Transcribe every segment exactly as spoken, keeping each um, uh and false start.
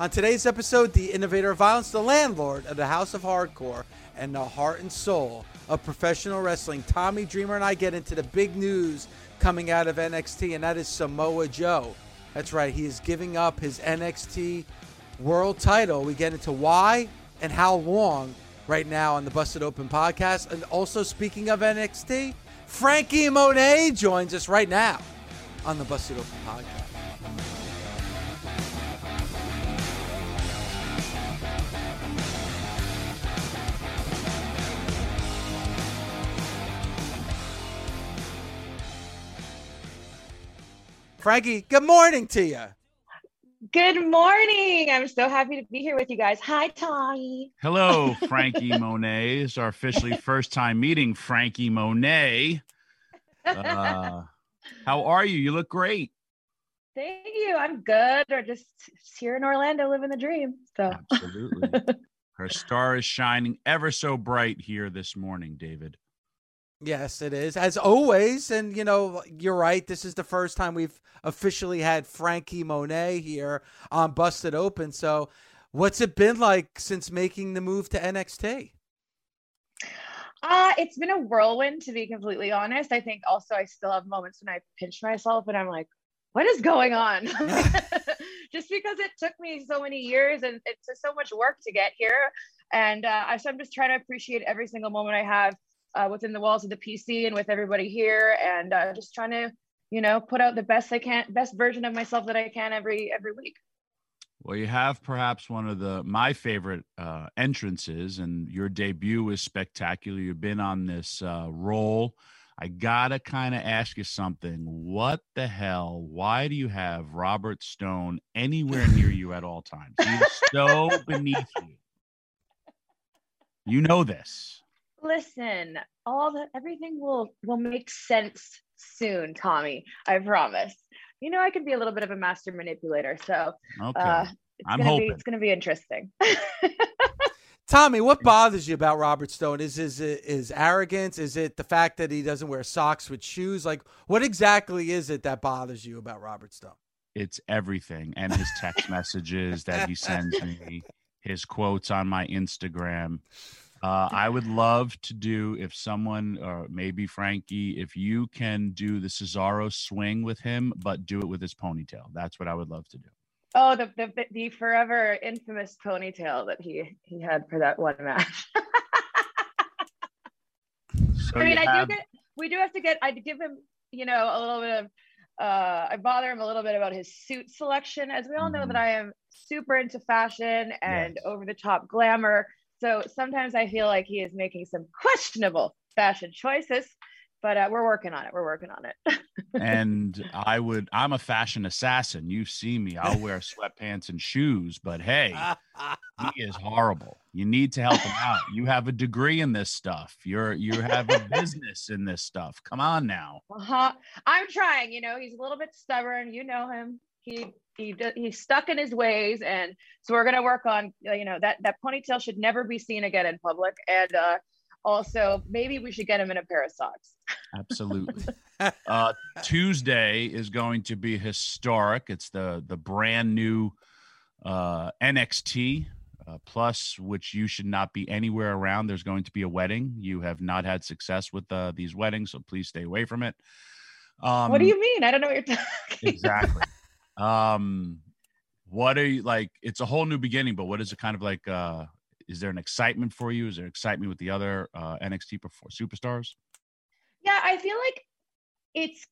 On today's episode, the innovator of violence, the landlord of the House of Hardcore, and the heart and soul of professional wrestling, Tommy Dreamer and I get into the big news coming out of N X T, and that is Samoa Joe. That's right, he is giving up his N X T world title. We get into why and how long right now on the Busted Open Podcast. And also, speaking of N X T, Frankie Monet joins us right now on the Busted Open Podcast. Frankie, good morning to you. Good morning. I'm so happy to be here with you guys. Hi, Tommy. Hello, Frankie Monet. It's our officially first time meeting Frankie Monet. Uh, how are you? You look great. Thank you. I'm good. Or just here in Orlando living the dream. So absolutely. Her star is shining ever so bright here this morning, David. Yes, it is, as always. And, you know, you're right. This is the first time we've officially had Frankie Monet here on Busted Open. So what's it been like since making the move to N X T? Uh, it's been a whirlwind, to be completely honest. I think also I still have moments when I pinch myself and I'm like, what is going on? Just because it took me so many years and it's so much work to get here. And uh, so I'm just trying to appreciate every single moment I have Uh, within the walls of the P C and with everybody here, and uh, just trying to, you know, put out the best I can, best version of myself that I can every every week. Well, you have perhaps one of the my favorite uh, entrances, and your debut was spectacular. You've been on this uh, roll. I gotta kind of ask you something. What the hell? Why do you have Robert Stone anywhere near you at all times? He's so beneath you. You know this. Listen, all the everything will will make sense soon, Tommy. I promise. You know, I can be a little bit of a master manipulator, so okay. uh, it's I'm gonna hoping. be it's gonna be interesting. Tommy, what bothers you about Robert Stone? Is is it is arrogance? Is it the fact that he doesn't wear socks with shoes? Like, what exactly is it that bothers you about Robert Stone? It's everything, and his text messages that he sends me, his quotes on my Instagram. Uh, I would love to do, if someone, or maybe Frankie, if you can do the Cesaro swing with him, but do it with his ponytail. That's what I would love to do. Oh, the the, the forever infamous ponytail that he, he had for that one match. So I mean, I have... do get, we do have to get, I'd give him, you know, a little bit of, uh, I bother him a little bit about his suit selection. As we all mm-hmm. know that I am super into fashion and yes. over-the-top glamour. So sometimes I feel like he is making some questionable fashion choices, but uh, we're working on it. We're working on it. And I would, I'm a fashion assassin. You see me, I'll wear sweatpants and shoes, but hey, he is horrible. You need to help him out. You have a degree in this stuff. You're, you have a business in this stuff. Come on now. Uh-huh. I'm trying, you know, he's a little bit stubborn. You know him. He, he he's stuck in his ways, and so we're gonna work on, you know, that that ponytail should never be seen again in public, and uh Also, maybe we should get him in a pair of socks. Absolutely. uh, Tuesday is going to be historic. It's the the brand new uh, N X T uh, plus, which you should not be anywhere around. There's going to be a wedding. You have not had success with uh, these weddings, so please stay away from it. Um, what do you mean? I don't know what you're talking exactly. About. Um, what are you like? It's a whole new beginning, but what is it kind of like? Uh, Is there an excitement for you? Is there excitement with the other uh, N X T superstars? Yeah, I feel like it's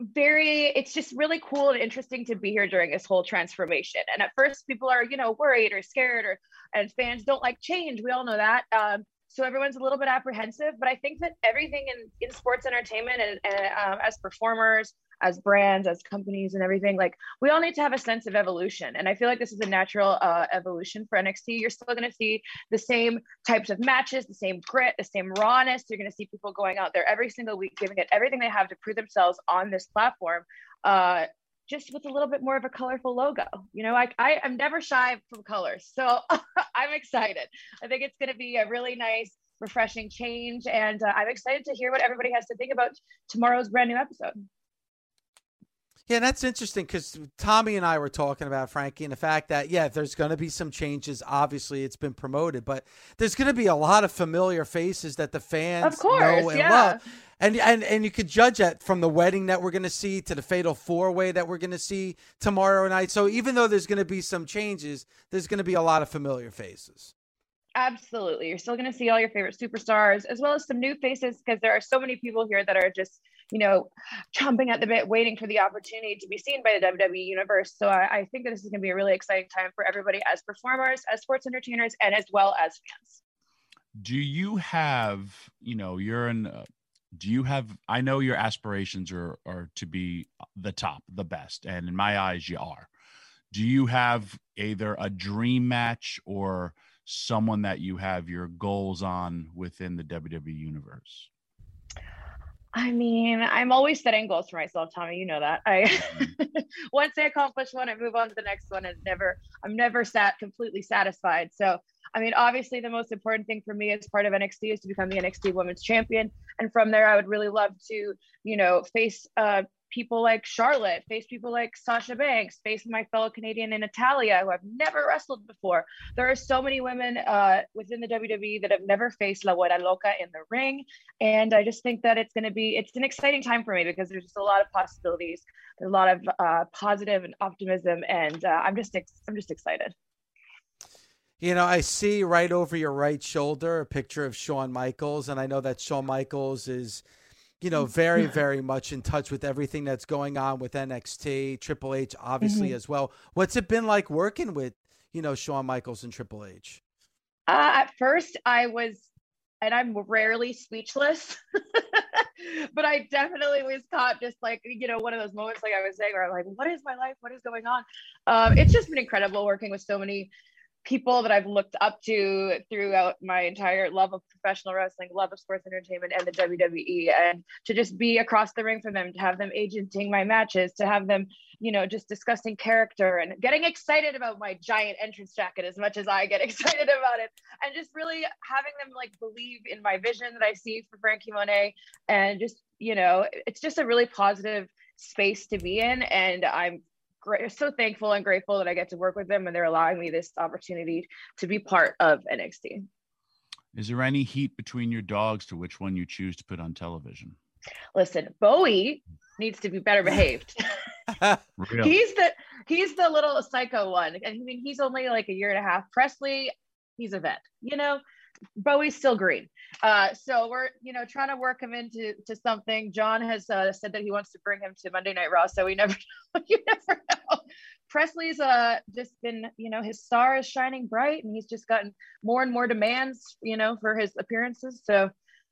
very, it's just really cool and interesting to be here during this whole transformation. And at first people are, you know, worried or scared or, and fans don't like change. We all know that. Um, so everyone's a little bit apprehensive, but I think that everything in, in sports entertainment and, and um, as performers, as brands, as companies and everything, like we all need to have a sense of evolution. And I feel like this is a natural uh, evolution for N X T. You're still gonna see the same types of matches, the same grit, the same rawness. You're gonna see people going out there every single week, giving it everything they have to prove themselves on this platform, uh, just with a little bit more of a colorful logo. You know, I, I am never shy from colors. So I'm excited. I think it's gonna be a really nice, refreshing change. And uh, I'm excited to hear what everybody has to think about tomorrow's brand new episode. Yeah, that's interesting because Tommy and I were talking about, Frankie, and the fact that, yeah, there's going to be some changes. Obviously, it's been promoted, but there's going to be a lot of familiar faces that the fans of course, know and yeah. love. And, and and you could judge that from the wedding that we're going to see to the fatal four-way that we're going to see tomorrow night. So even though there's going to be some changes, there's going to be a lot of familiar faces. Absolutely. You're still going to see all your favorite superstars as well as some new faces because there are so many people here that are just, you know, chomping at the bit, waiting for the opportunity to be seen by the W W E universe. So I, I think that this is going to be a really exciting time for everybody as performers, as sports entertainers, and as well as fans. Do you have, you know, you're in, uh, do you have, I know your aspirations are, are to be the top, the best. And in my eyes, you are. Do you have either a dream match or someone that you have your goals on within the W W E universe? I mean, I'm always setting goals for myself, Tommy. You know that. I once I accomplish one, I move on to the next one, and never, I'm never sat completely satisfied. So, I mean, obviously, the most important thing for me as part of N X T is to become the N X T Women's Champion, and from there, I would really love to, you know, face uh, people like Charlotte, face people like Sasha Banks, face my fellow Canadian in Italia, who I've never wrestled before. There are so many women uh, within the W W E that have never faced La Buena Loca in the ring. And I just think that it's going to be, it's an exciting time for me because there's just a lot of possibilities, there's a lot of uh, positive and optimism. And uh, I'm just, ex- I'm just excited. You know, I see right over your right shoulder, a picture of Shawn Michaels. And I know that Shawn Michaels is, you know, very, very much in touch with everything that's going on with N X T, Triple H, obviously, mm-hmm. as well. What's it been like working with, you know, Shawn Michaels and Triple H? Uh, at first I was, and I'm rarely speechless, but I definitely was caught just like, you know, one of those moments, like I was saying, where I'm like, what is my life? What is going on? Um, it's just been incredible working with so many people that I've looked up to throughout my entire love of professional wrestling, love of sports entertainment, and the W W E, and to just be across the ring from them, to have them agenting my matches, to have them, you know, just discussing character and getting excited about my giant entrance jacket as much as I get excited about it, and just really having them like believe in my vision that I see for Frankie Monet, and just, you know, it's just a really positive space to be in, and I'm great. So thankful and grateful that I get to work with them and they're allowing me this opportunity to be part of N X T. Is there any heat between your dogs to which one you choose to put on television? Listen, Bowie needs to be better behaved. he's the he's the little psycho one. I mean, he's only like a year and a half. Presley, he's a vet, you know. Bowie's still green. Uh, so we're, you know, trying to work him into to something. John has uh, said that he wants to bring him to Monday Night Raw. So we never, you never know. Presley's uh, just been, you know, his star is shining bright and he's just gotten more and more demands, you know, for his appearances. So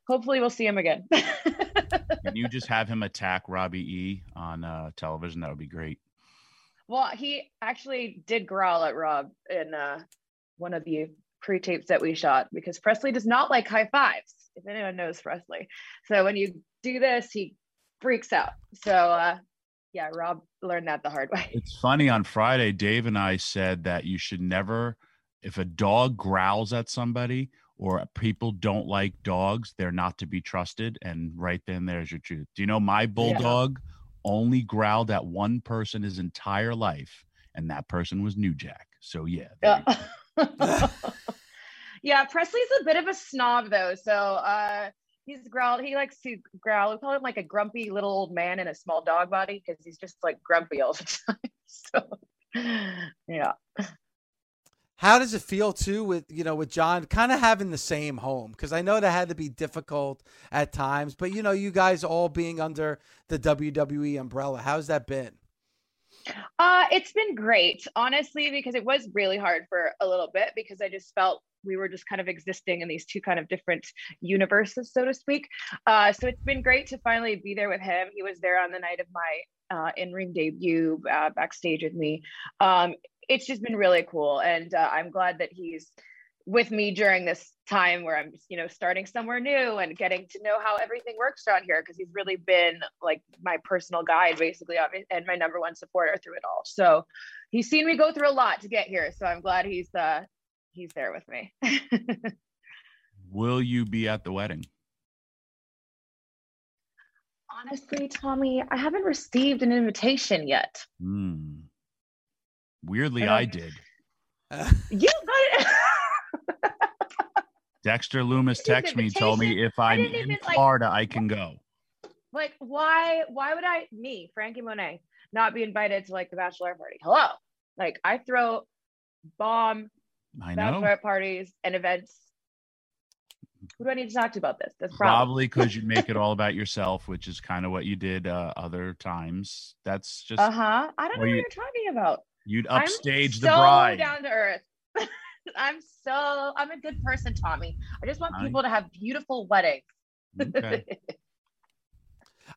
hopefully we'll see him again. Can you just have him attack Robbie E on uh, television? That would be great. Well, he actually did growl at Rob in uh, one of the pre-tapes that we shot because Presley does not like high fives, if anyone knows Presley. So when you do this, he freaks out. So uh yeah, Rob learned that the hard way. It's funny, on Friday, Dave and I said that you should never, if a dog growls at somebody or people don't like dogs, they're not to be trusted. And right then, there's your truth. Do you know my bulldog yeah. only growled at one person his entire life, and that person was New Jack. So yeah. Yeah. Yeah, Presley's a bit of a snob though, so uh, he's growled. He likes to growl. We call him like a grumpy little old man in a small dog body because he's just like grumpy all the time. So yeah. How does it feel too with, you know, with John kind of having the same home? Because I know that had to be difficult at times, but you know, you guys all being under the W W E umbrella, how's that been? Uh, it's been great, honestly, because it was really hard for a little bit because I just felt we were just kind of existing in these two kind of different universes, so to speak. Uh, so it's been great to finally be there with him. He was there on the night of my uh, in-ring debut uh, backstage with me. Um, it's just been really cool. And uh, I'm glad that he's with me during this time where I'm, you know, starting somewhere new and getting to know how everything works around here. Cause he's really been like my personal guide basically and my number one supporter through it all. So he's seen me go through a lot to get here. So I'm glad he's, uh, he's there with me. Will you be at the wedding? Honestly, Tommy, I haven't received an invitation yet. Mm. Weirdly, I, I did. You got it. Dexter Lumis texted me, told me if I'm in Florida, like, I can go. Like, why? Why would I, me, Frankie Monet, not be invited to like the bachelor party? Hello, like I throw bomb I know. bachelorette parties and events. Who do I need to talk to about this? That's probably because you make it all about yourself, which is kind of what you did uh, other times. That's just uh huh. I don't know what you, you're talking about. You'd upstage I'm the so bride. Down to earth. I'm so I'm a good person, Tommy. I just want people to have beautiful weddings. Okay.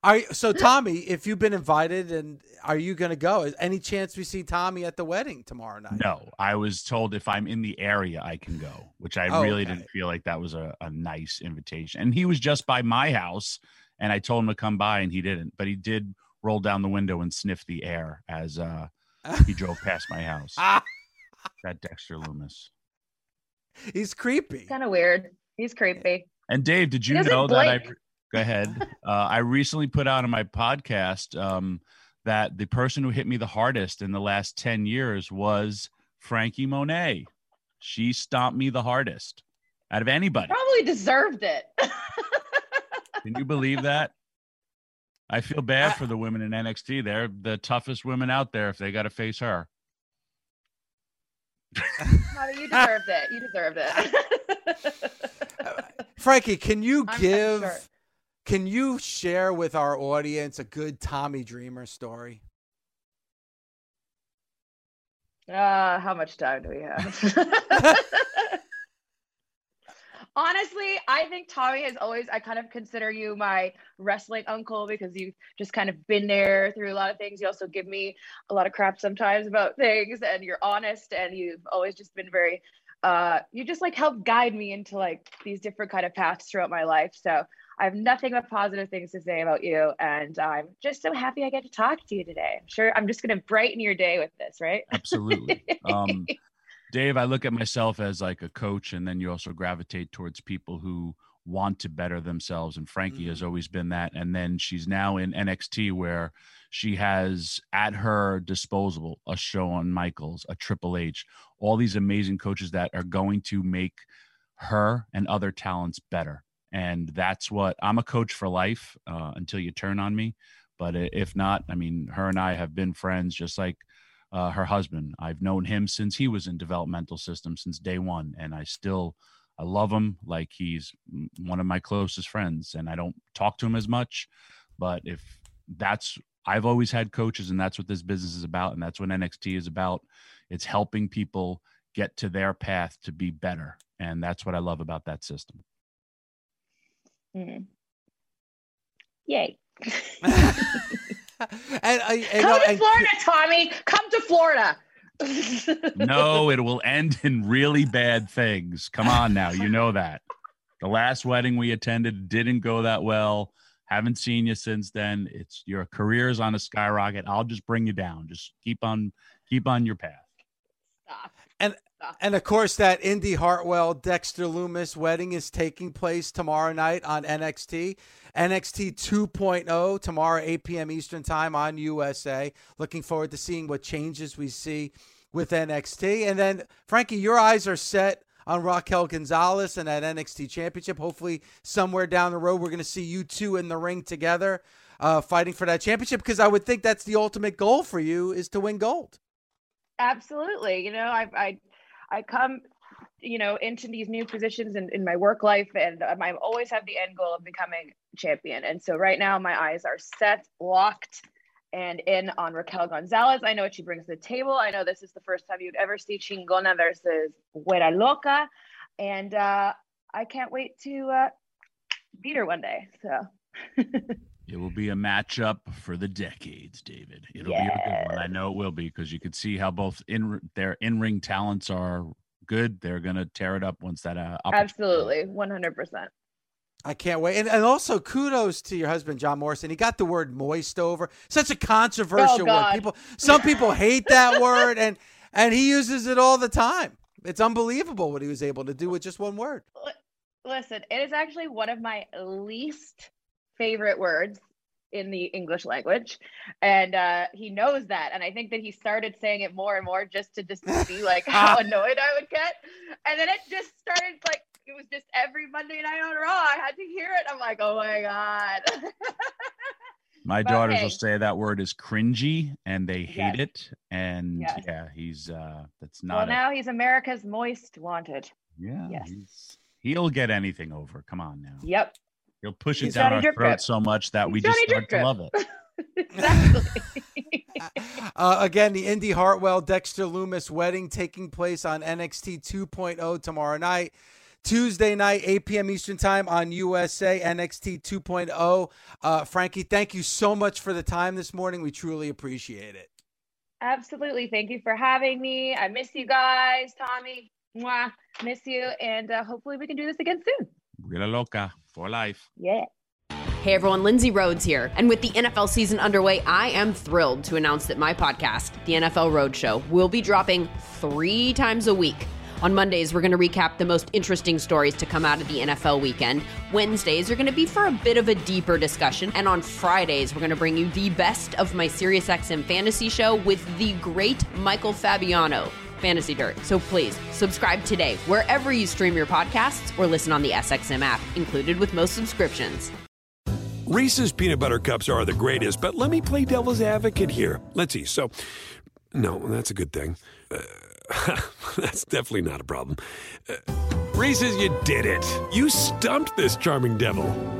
All right, so Tommy, if you've been invited, and are you going to go? Is any chance we see Tommy at the wedding tomorrow night? No, I was told if I'm in the area, I can go, which I oh, really okay. didn't feel like that was a, a nice invitation. And he was just by my house, and I told him to come by, and he didn't. But he did roll down the window and sniff the air as uh, he drove past my house. That Dexter Lumis. He's creepy. Kind of weird. He's creepy. And Dave, did you know that I go ahead? Uh, I recently put out on my podcast um, that the person who hit me the hardest in the last ten years was Frankie Monet. She stomped me the hardest out of anybody. Probably deserved it. Can you believe that? I feel bad for the women in N X T. They're the toughest women out there if they got to face her. No, you deserved it. You deserved it. Frankie, can you I'm give, sure. can you share with our audience a good Tommy Dreamer story? Uh, how much time do we have? Honestly, I think Tommy has always, I kind of consider you my wrestling uncle because you've just kind of been there through a lot of things. You also give me a lot of crap sometimes about things and you're honest and you've always just been very, uh, you just like helped guide me into like these different kind of paths throughout my life. So I have nothing but positive things to say about you. And I'm just so happy I get to talk to you today. I'm sure I'm just going to brighten your day with this, right? Absolutely. Um Dave, I look at myself as like a coach, and then you also gravitate towards people who want to better themselves. And Frankie mm-hmm. has always been that. And then she's now in N X T where she has at her disposal a Shawn Michaels, a Triple H, all these amazing coaches that are going to make her and other talents better. And that's what I'm a coach for life uh, until you turn on me. But if not, I mean, her and I have been friends just like Uh, her husband. I've known him since he was in developmental systems, since day one. And I still, I love him. Like he's one of my closest friends and I don't talk to him as much, but if that's, I've always had coaches and that's what this business is about. And that's what N X T is about. It's helping people get to their path to be better. And that's what I love about that system. Mm. Yay. And I, and, come to and, Florida, Tommy. Come to Florida. No, it will end in really bad things. Come on now. You know that. The last wedding we attended didn't go that well. Haven't seen you since then. It's your career is on a skyrocket. I'll just bring you down. Just keep on keep on your path. Stop. And stuff. And of course, that Indy Hartwell, Dexter Lumis wedding is taking place tomorrow night on N X T. N X T two point oh tomorrow, eight p.m. Eastern time on U S A. Looking forward to seeing what changes we see with N X T. And then, Frankie, your eyes are set on Raquel Gonzalez and that N X T championship. Hopefully somewhere down the road, we're going to see you two in the ring together uh, fighting for that championship, because I would think that's the ultimate goal for you, is to win gold. Absolutely. You know, I, I, I come, you know, into these new positions in, in my work life, and I always have the end goal of becoming champion. And so right now my eyes are set, locked, and in on Raquel Gonzalez. I know what she brings to the table. I know this is the first time you'd ever see Chingona versus Huera Loca. And uh, I can't wait to uh, beat her one day. So it will be a matchup for the decades, David. It'll yes. be a good one. I know it will be, because you can see how both in their in-ring talents are good. They're going to tear it up once that uh, opportunity. Absolutely, one hundred percent. I can't wait. And, and also kudos to your husband, John Morrison. He got the word moist over. Such a controversial oh, God. word. People, some people hate that word, and, and he uses it all the time. It's unbelievable what he was able to do with just one word. Listen, it is actually one of my least favorite words in the English language. And uh, he knows that. And I think that he started saying it more and more just to just see like how annoyed I would get. And then it just started like, it was just every Monday night on Raw, I had to hear it. I'm like, oh my God. My but daughters hey. will say that word is cringy, and they hate yes. it. And yes. yeah, he's, uh, that's not. Well, a, now he's America's most wanted. Yeah. Yes. He'll get anything over. Come on now. Yep. He'll push he's it down our throat grip. so much that he's we just start to love it. Exactly. uh, again, the Indy Hartwell, Dexter Lumis wedding taking place on N X T two point oh tomorrow night. Tuesday night, eight p.m. Eastern time on U S A, N X T two point oh. Uh, Frankie, thank you so much for the time this morning. We truly appreciate it. Absolutely. Thank you for having me. I miss you guys, Tommy. Mwah. Miss you. And uh, hopefully we can do this again soon. Huera Loca for life. Yeah. Hey everyone, Lindsey Rhodes here. And with the N F L season underway, I am thrilled to announce that my podcast, The N F L Roadshow, will be dropping three times a week. On Mondays, we're going to recap the most interesting stories to come out of the N F L weekend. Wednesdays are going to be for a bit of a deeper discussion. And on Fridays, we're going to bring you the best of my SiriusXM fantasy show with the great Michael Fabiano, Fantasy Dirt. So please, subscribe today, wherever you stream your podcasts, or listen on the S X M app, included with most subscriptions. Reese's Peanut Butter Cups are the greatest, but let me play devil's advocate here. Let's see. So, no, that's a good thing. Uh, That's definitely not a problem. Uh, Reese's, you did it. You stumped this charming devil.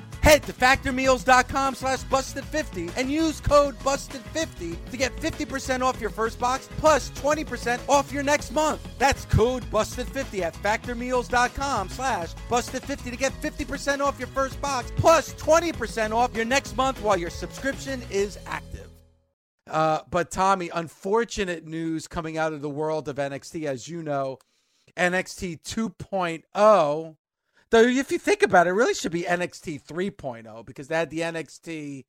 Head to factormeals.com slash busted fifty and use code busted fifty to get fifty percent off your first box plus twenty percent off your next month. That's code busted fifty at factormeals.com slash busted fifty to get fifty percent off your first box plus twenty percent off your next month while your subscription is active. Uh, but Tommy, unfortunate news coming out of the world of N X T, as you know, N X T two point oh, though if you think about it, it really should be N X T three point oh because they had the N X T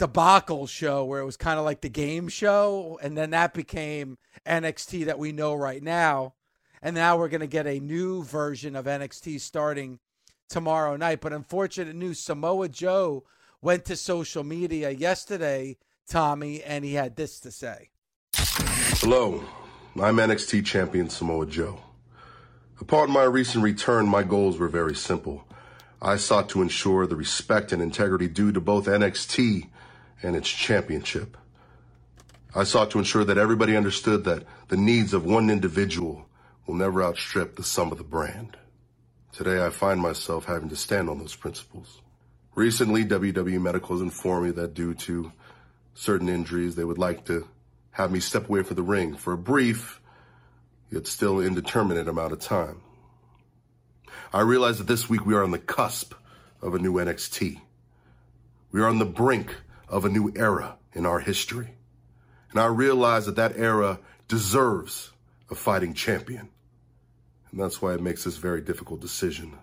debacle show where it was kind of like the game show, and then that became N X T that we know right now, and now we're going to get a new version of N X T starting tomorrow night. But unfortunate news, Samoa Joe went to social media yesterday, Tommy, and he had this to say. Hello, I'm N X T champion Samoa Joe. Upon my recent return, my goals were very simple. I sought to ensure the respect and integrity due to both N X T and its championship. I sought to ensure that everybody understood that the needs of one individual will never outstrip the sum of the brand. Today, I find myself having to stand on those principles. Recently, W W E Medical has informed me that due to certain injuries, they would like to have me step away from the ring for a brief, yet still indeterminate amount of time. I realize that this week we are on the cusp of a new N X T. We are on the brink of a new era in our history. And I realize that that era deserves a fighting champion. And that's why it makes this very difficult decision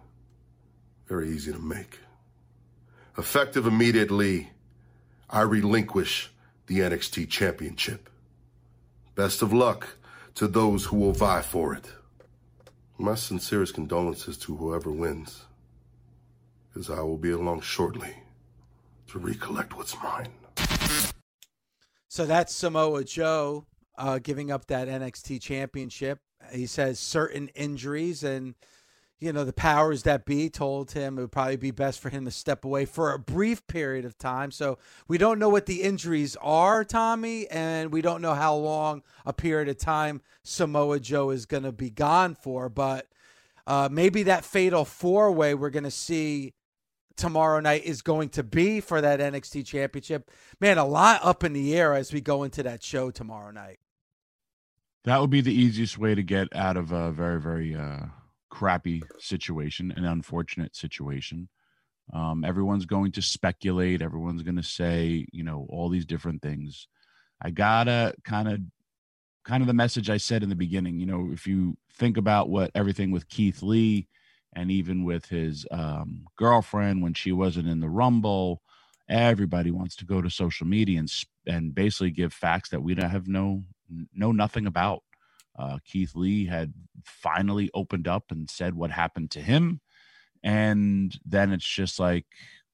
very easy to make. Effective immediately, I relinquish the N X T championship. Best of luck to those who will vie for it. My sincerest condolences to whoever wins, as I will be along shortly to recollect what's mine. So that's Samoa Joe uh, giving up that N X T championship. He says certain injuries, and, you know, the powers that be told him it would probably be best for him to step away for a brief period of time. So we don't know what the injuries are, Tommy, and we don't know how long a period of time Samoa Joe is going to be gone for. But uh, maybe that fatal four-way we're going to see tomorrow night is going to be for that N X T championship. Man, a lot up in the air as we go into that show tomorrow night. That would be the easiest way to get out of a very, very uh, crappy situation, an unfortunate situation. Um, everyone's going to speculate. Everyone's going to say, you know, all these different things. I gotta kind of, kind of the message I said in the beginning. You know, if you think about what everything with Keith Lee and even with his um, girlfriend when she wasn't in the Rumble, everybody wants to go to social media and and basically give facts that we don't have no. know nothing about. Uh, Keith Lee had finally opened up and said what happened to him. And then it's just like,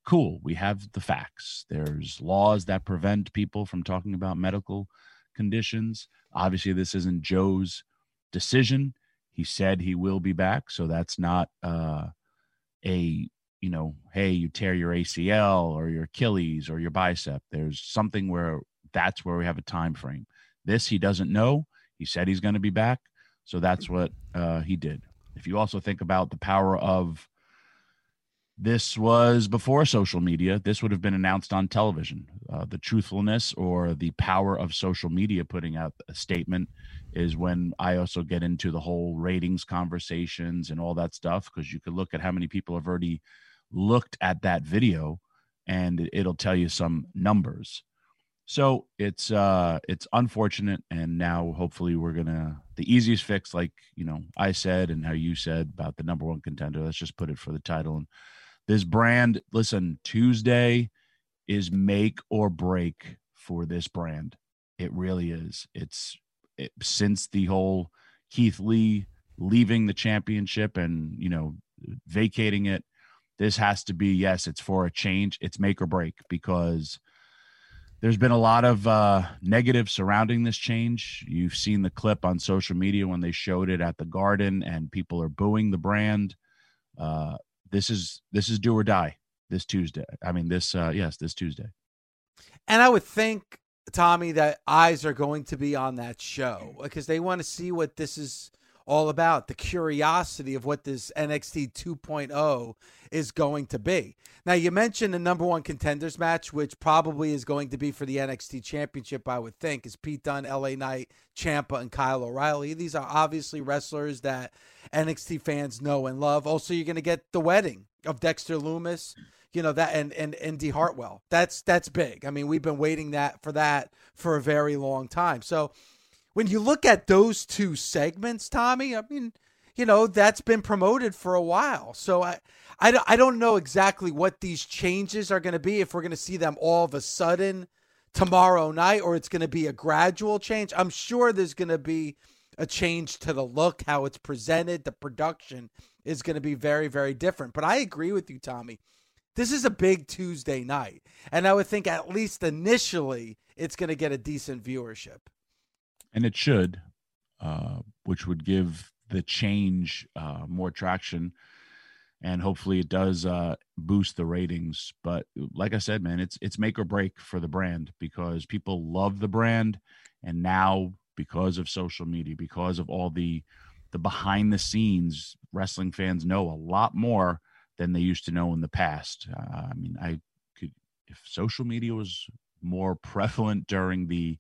cool, we have the facts. There's laws that prevent people from talking about medical conditions. Obviously, this isn't Joe's decision. He said he will be back. So that's not uh, a, you know, hey, you tear your A C L or your Achilles or your bicep. There's something where that's where we have a time frame. This he doesn't know. He said he's going to be back, so that's what uh, he did. If you also think about the power of this was before social media, this would have been announced on television. Uh, the truthfulness or the power of social media putting out a statement is when I also get into the whole ratings conversations and all that stuff, because you could look at how many people have already looked at that video, and it'll tell you some numbers. So it's uh, it's unfortunate, and now hopefully we're going to – the easiest fix, like, you know, I said and how you said about the number one contender, let's just put it for the title. And this brand, listen, Tuesday is make or break for this brand. It really is. It's it, since the whole Keith Lee leaving the championship and, you know, vacating it, this has to be, yes, it's for a change. It's make or break because – there's been a lot of uh, negative surrounding this change. You've seen the clip on social media when they showed it at the Garden, and people are booing the brand. Uh, this is this is do or die this Tuesday. I mean, this uh, yes, this Tuesday. And I would think, Tommy, that eyes are going to be on that show because they want to see what this is all about, the curiosity of what this N X T two point oh is going to be. Now, you mentioned the number one contenders match, which probably is going to be for the N X T championship, I would think, is Pete Dunne, L A Knight, Ciampa, and Kyle O'Reilly. These are obviously wrestlers that N X T fans know and love. Also, you're going to get the wedding of Dexter Lumis, you know, that and, and, and Indy Hartwell. That's, that's big. I mean, we've been waiting that for that for a very long time. So when you look at those two segments, Tommy, I mean, you know, that's been promoted for a while. So I, I, I don't know exactly what these changes are going to be, if we're going to see them all of a sudden tomorrow night, or it's going to be a gradual change. I'm sure there's going to be a change to the look, how it's presented. The production is going to be very, very different. But I agree with you, Tommy. This is a big Tuesday night, and I would think at least initially it's going to get a decent viewership. And it should, uh, which would give the change uh, more traction, and hopefully it does uh, boost the ratings. But like I said, man, it's it's make or break for the brand, because people love the brand, and now because of social media, because of all the the behind the scenes, wrestling fans know a lot more than they used to know in the past. Uh, I mean, I could, if social media was more prevalent during the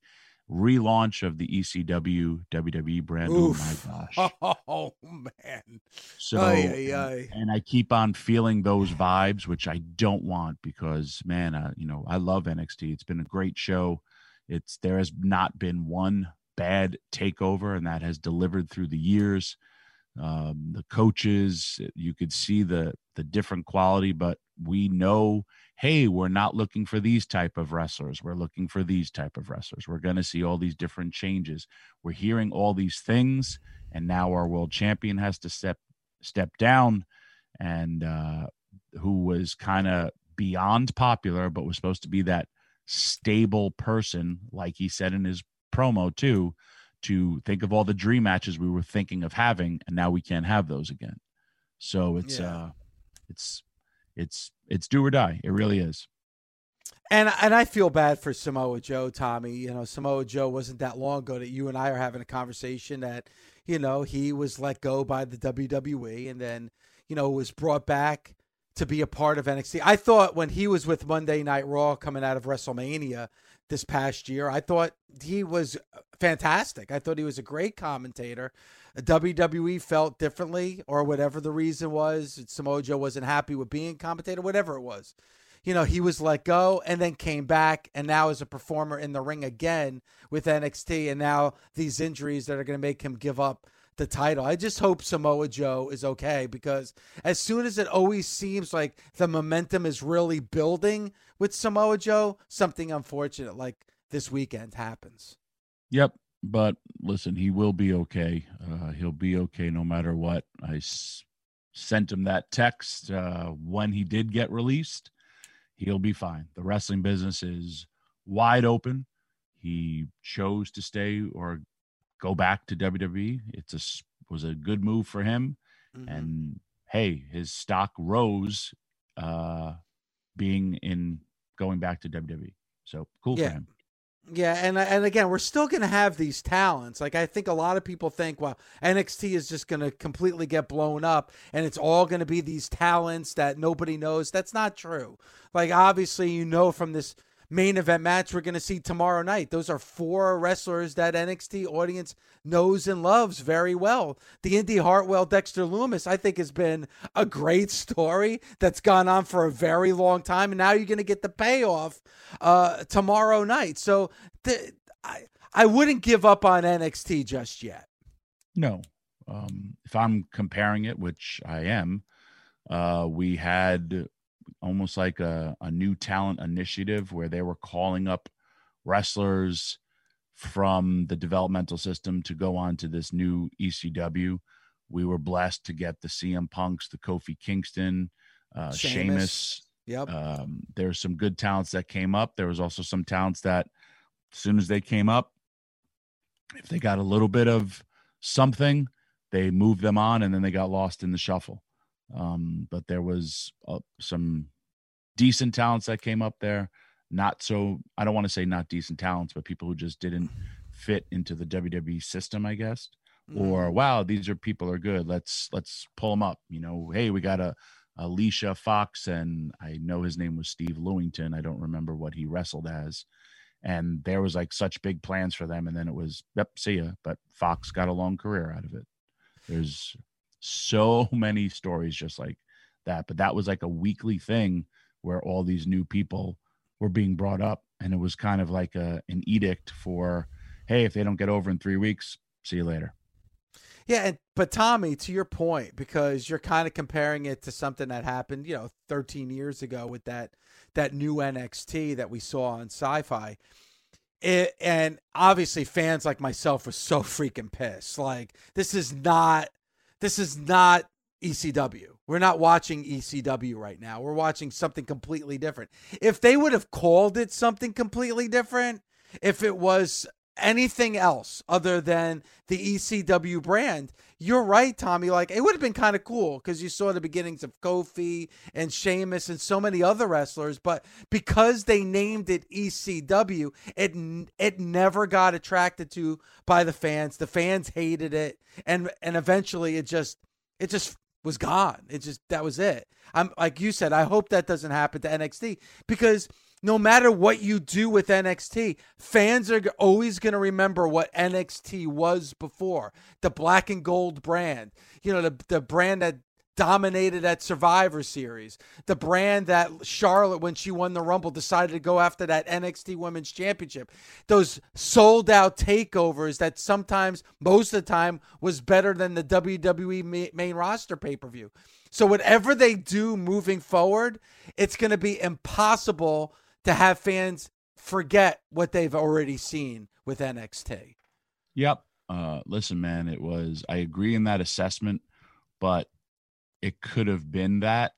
relaunch of the E C W W W E brand. Oof. Oh my gosh. Oh man. So, aye, aye, aye. And, and I keep on feeling those vibes, which I don't want, because man, uh, you know, I love N X T. It's been a great show. It's, there has not been one bad takeover, and that has delivered through the years. Um, the coaches, you could see the, the different quality, but we know, hey, we're not looking for these type of wrestlers. We're looking for these type of wrestlers. We're going to see all these different changes. We're hearing all these things, and now our world champion has to step, step down, and uh, who was kind of beyond popular, but was supposed to be that stable person, like he said in his promo too, to think of all the dream matches we were thinking of having, and now we can't have those again. So it's yeah. uh, it's it's it's do or die. It really is. And and I feel bad for Samoa Joe, Tommy. You know, Samoa Joe wasn't that long ago that you and I are having a conversation that, you know, he was let go by the W W E, and then, you know, was brought back to be a part of N X T. I thought when he was with Monday Night Raw coming out of WrestleMania this past year, I thought he was fantastic. I thought he was a great commentator. W W E felt differently, or whatever the reason was. Samoa Joe wasn't happy with being a commentator, whatever it was. You know, he was let go and then came back, and now is a performer in the ring again with N X T, and now these injuries that are going to make him give up the title. I just hope Samoa Joe is okay, because as soon as it always seems like the momentum is really building with Samoa Joe, something unfortunate like this weekend happens. Yep. But listen, he will be okay. Uh, he'll be okay no matter what. I s- sent him that text uh, when he did get released. He'll be fine. The wrestling business is wide open. He chose to stay or go back to W W E. It's a was a good move for him, mm-hmm. and hey, his stock rose, uh, being in going back to W W E. So cool yeah. for him. Yeah, and and again, we're still going to have these talents. Like I think a lot of people think, well, N X T is just going to completely get blown up, and it's all going to be these talents that nobody knows. That's not true. Like obviously, you know, from this main event match we're going to see tomorrow night, those are four wrestlers that N X T audience knows and loves very well. The Indy Hartwell, Dexter Lumis, I think has been a great story that's gone on for a very long time. And now you're going to get the payoff uh, tomorrow night. So th- I, I wouldn't give up on N X T just yet. No. Um, if I'm comparing it, which I am, uh, we had almost like a, a new talent initiative where they were calling up wrestlers from the developmental system to go on to this new E C W. We were blessed to get the C M Punks, the Kofi Kingston, uh, Sheamus. Yep. Um, there's some good talents that came up. There was also some talents that as soon as they came up, if they got a little bit of something, they moved them on and then they got lost in the shuffle. Um, but there was uh, some decent talents that came up there. Not so, I don't want to say not decent talents, but people who just didn't fit into the W W E system, I guess. mm. or wow, these are people are good. Let's let's pull them up. You know, hey, we got a Alicia Fox, and I know his name was Steve Lewington. I don't remember what he wrestled as. And there was like such big plans for them, and then it was, yep, see ya. But Fox got a long career out of it. There's so many stories just like that. But that was like a weekly thing where all these new people were being brought up, and it was kind of like a an edict for, hey, if they don't get over in three weeks, see you later. Yeah, and, but Tommy, to your point, because you're kind of comparing it to something that happened, you know, thirteen years ago with that that new N X T that we saw on Sci-Fi. It, and obviously fans like myself were so freaking pissed. Like, this is not this is not E C W. We're not watching E C W right now. We're watching something completely different. If they would have called it something completely different, if it was anything else other than the E C W brand, you're right, Tommy. Like, it would have been kind of cool because you saw the beginnings of Kofi and Sheamus and so many other wrestlers, but because they named it E C W, it it never got attracted to by the fans. The fans hated it, and and eventually it just it just was gone. It just that was it. I'm like you said, I hope that doesn't happen to N X T, because no matter what you do with N X T, fans are always going to remember what N X T was before. The black and gold brand, you know, the, the brand that dominated at Survivor Series, the brand that Charlotte, when she won the Rumble, decided to go after that N X T Women's Championship. Those sold out takeovers that sometimes, most of the time, was better than the W W E main roster pay-per-view. So whatever they do moving forward, it's going to be impossible to have fans forget what they've already seen with N X T. Yep. Uh, listen, man, it was, I agree in that assessment, but it could have been that,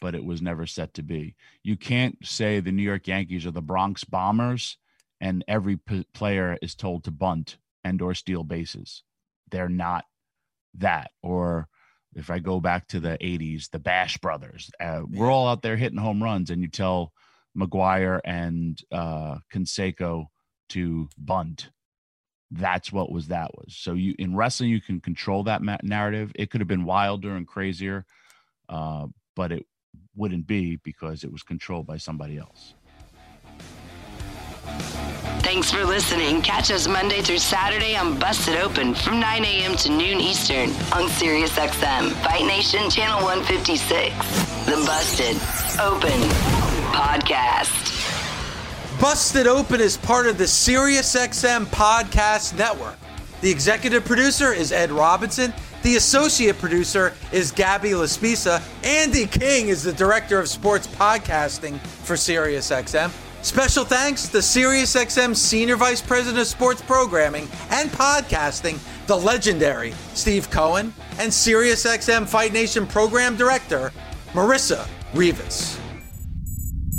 but it was never set to be. You can't say the New York Yankees are the Bronx Bombers and every p- player is told to bunt and or steal bases. They're not that. Or if I go back to the eighties, the Bash Brothers, uh, we're all out there hitting home runs, and you tell Maguire and uh, Canseco to bunt. That's what was that was. So you in wrestling, you can control that ma- narrative. It could have been wilder and crazier, uh, but it wouldn't be because it was controlled by somebody else. Thanks for listening. Catch us Monday through Saturday on Busted Open from nine a.m. to noon Eastern on SiriusXM, Fight Nation Channel one fifty-six. The Busted Open Podcast. Busted Open is part of the SiriusXM Podcast Network. The executive producer is Ed Robinson. The associate producer is Gabby Laspisa. Andy King is the director of sports podcasting for SiriusXM. Special thanks to SiriusXM Senior Vice President of Sports Programming and Podcasting, the legendary Steve Cohen, and SiriusXM Fight Nation Program Director, Marissa Rivas.